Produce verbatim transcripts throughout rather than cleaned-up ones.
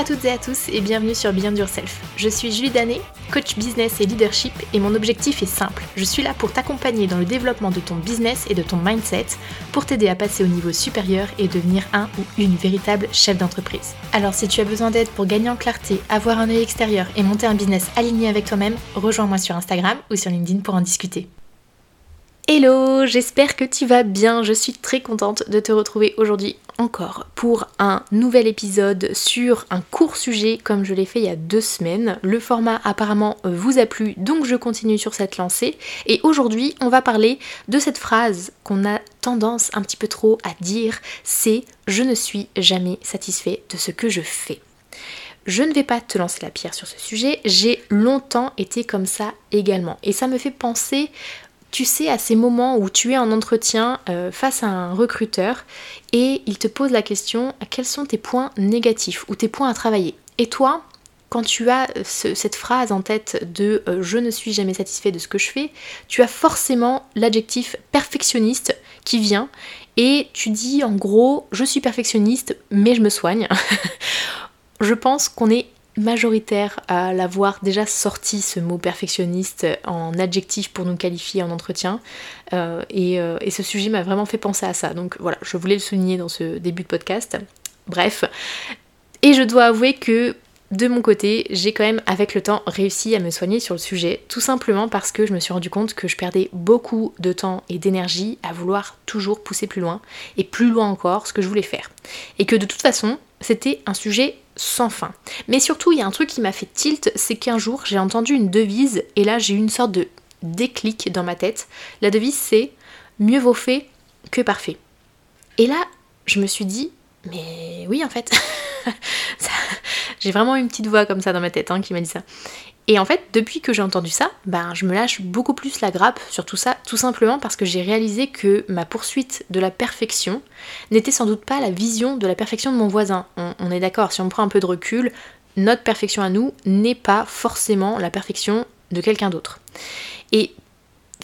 à toutes et à tous et bienvenue sur Beyond Yourself. Je suis Julie Danet, coach business et leadership et mon objectif est simple. Je suis là pour t'accompagner dans le développement de ton business et de ton mindset, pour t'aider à passer au niveau supérieur et devenir un ou une véritable chef d'entreprise. Alors si tu as besoin d'aide pour gagner en clarté, avoir un œil extérieur et monter un business aligné avec toi-même, rejoins-moi sur Instagram ou sur LinkedIn pour en discuter. Hello, j'espère que tu vas bien, je suis très contente de te retrouver aujourd'hui encore pour un nouvel épisode sur un court sujet comme je l'ai fait il y a deux semaines. Le format apparemment vous a plu, donc je continue sur cette lancée et aujourd'hui on va parler de cette phrase qu'on a tendance un petit peu trop à dire, c'est « je ne suis jamais satisfait de ce que je fais ». Je ne vais pas te lancer la pierre sur ce sujet, j'ai longtemps été comme ça également et ça me fait penser... Tu sais, à ces moments où tu es en entretien euh, face à un recruteur et il te pose la question « Quels sont tes points négatifs ou tes points à travailler ?» Et toi, quand tu as ce, cette phrase en tête de euh, « Je ne suis jamais satisfait de ce que je fais », tu as forcément l'adjectif « perfectionniste » qui vient et tu dis en gros « Je suis perfectionniste mais je me soigne ». Je pense qu'on est majoritaire à l'avoir déjà sorti ce mot perfectionniste en adjectif pour nous qualifier en entretien euh, et, euh, et ce sujet m'a vraiment fait penser à ça, donc voilà, je voulais le souligner dans ce début de podcast, bref, et je dois avouer que de mon côté, j'ai quand même avec le temps réussi à me soigner sur le sujet, tout simplement parce que je me suis rendu compte que je perdais beaucoup de temps et d'énergie à vouloir toujours pousser plus loin et plus loin encore ce que je voulais faire, et que de toute façon c'était un sujet sans fin. Mais surtout, il y a un truc qui m'a fait tilt, c'est qu'un jour, j'ai entendu une devise, et là, j'ai eu une sorte de déclic dans ma tête. La devise, c'est « mieux vaut fait que parfait ». Et là, je me suis dit « mais oui, en fait ». J'ai vraiment une petite voix comme ça dans ma tête hein, qui m'a dit ça. Et en fait, depuis que j'ai entendu ça, ben, je me lâche beaucoup plus la grappe sur tout ça, tout simplement parce que j'ai réalisé que ma poursuite de la perfection n'était sans doute pas la vision de la perfection de mon voisin. On, on est d'accord, si on prend un peu de recul, notre perfection à nous n'est pas forcément la perfection de quelqu'un d'autre. Et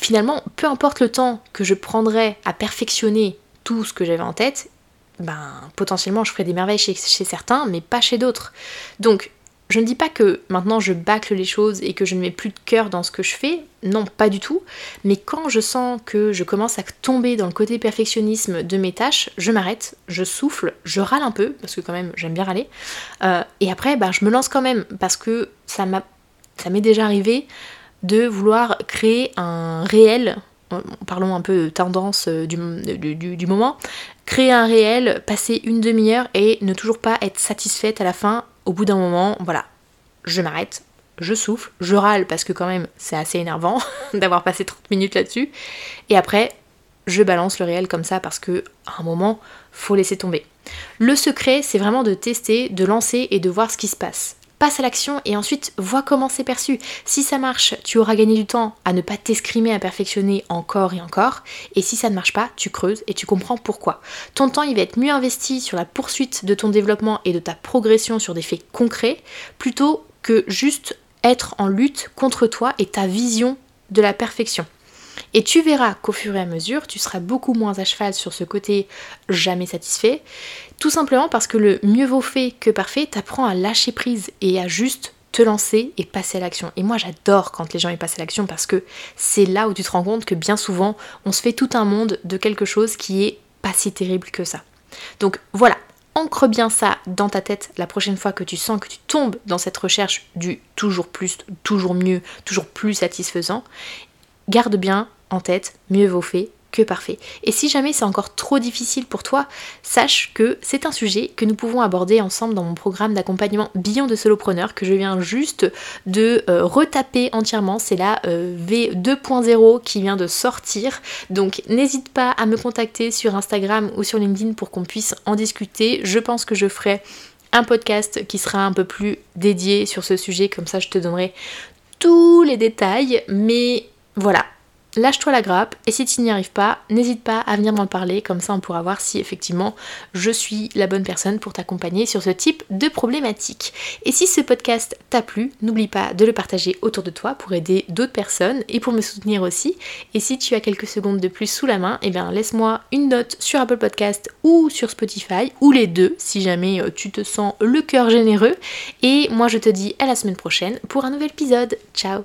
finalement, peu importe le temps que je prendrais à perfectionner tout ce que j'avais en tête, ben potentiellement je ferais des merveilles chez, chez certains, mais pas chez d'autres. Donc, je ne dis pas que maintenant je bâcle les choses et que je ne mets plus de cœur dans ce que je fais, non, pas du tout, mais quand je sens que je commence à tomber dans le côté perfectionnisme de mes tâches, je m'arrête, je souffle, je râle un peu, parce que quand même j'aime bien râler, euh, et après bah, je me lance quand même, parce que ça m'a, ça m'est déjà arrivé de vouloir créer un réel, parlons un peu tendance du, du, du moment, créer un réel, passer une demi-heure et ne toujours pas être satisfaite à la fin. Au bout d'un moment, voilà, je m'arrête, je souffle, je râle parce que quand même c'est assez énervant d'avoir passé trente minutes là-dessus. Et après, je balance le réel comme ça parce que à un moment, faut laisser tomber. Le secret, c'est vraiment de tester, de lancer et de voir ce qui se passe. Passe à l'action et ensuite vois comment c'est perçu. Si ça marche, tu auras gagné du temps à ne pas t'escrimer à perfectionner encore et encore. Et si ça ne marche pas, tu creuses et tu comprends pourquoi. Ton temps, il va être mieux investi sur la poursuite de ton développement et de ta progression sur des faits concrets, plutôt que juste être en lutte contre toi et ta vision de la perfection. Et tu verras qu'au fur et à mesure, tu seras beaucoup moins à cheval sur ce côté jamais satisfait, tout simplement parce que le mieux vaut fait que parfait t'apprend à lâcher prise et à juste te lancer et passer à l'action. Et moi j'adore quand les gens y passent à l'action parce que c'est là où tu te rends compte que bien souvent, on se fait tout un monde de quelque chose qui est pas si terrible que ça. Donc voilà, ancre bien ça dans ta tête la prochaine fois que tu sens que tu tombes dans cette recherche du toujours plus, toujours mieux, toujours plus satisfaisant. Garde bien en tête, mieux vaut fait que parfait. Et si jamais c'est encore trop difficile pour toi, sache que c'est un sujet que nous pouvons aborder ensemble dans mon programme d'accompagnement Beyond de the Solopreneur que je viens juste de euh, retaper entièrement. C'est la euh, V deux point zéro qui vient de sortir. Donc n'hésite pas à me contacter sur Instagram ou sur LinkedIn pour qu'on puisse en discuter. Je pense que je ferai un podcast qui sera un peu plus dédié sur ce sujet. Comme ça, je te donnerai tous les détails. Mais voilà. lâche-toi la grappe, et si tu n'y arrives pas, n'hésite pas à venir m'en parler, comme ça on pourra voir si effectivement je suis la bonne personne pour t'accompagner sur ce type de problématique. Et si ce podcast t'a plu, n'oublie pas de le partager autour de toi pour aider d'autres personnes et pour me soutenir aussi. Et si tu as quelques secondes de plus sous la main, eh bien laisse-moi une note sur Apple Podcast ou sur Spotify, ou les deux si jamais tu te sens le cœur généreux. Et moi je te dis à la semaine prochaine pour un nouvel épisode. Ciao.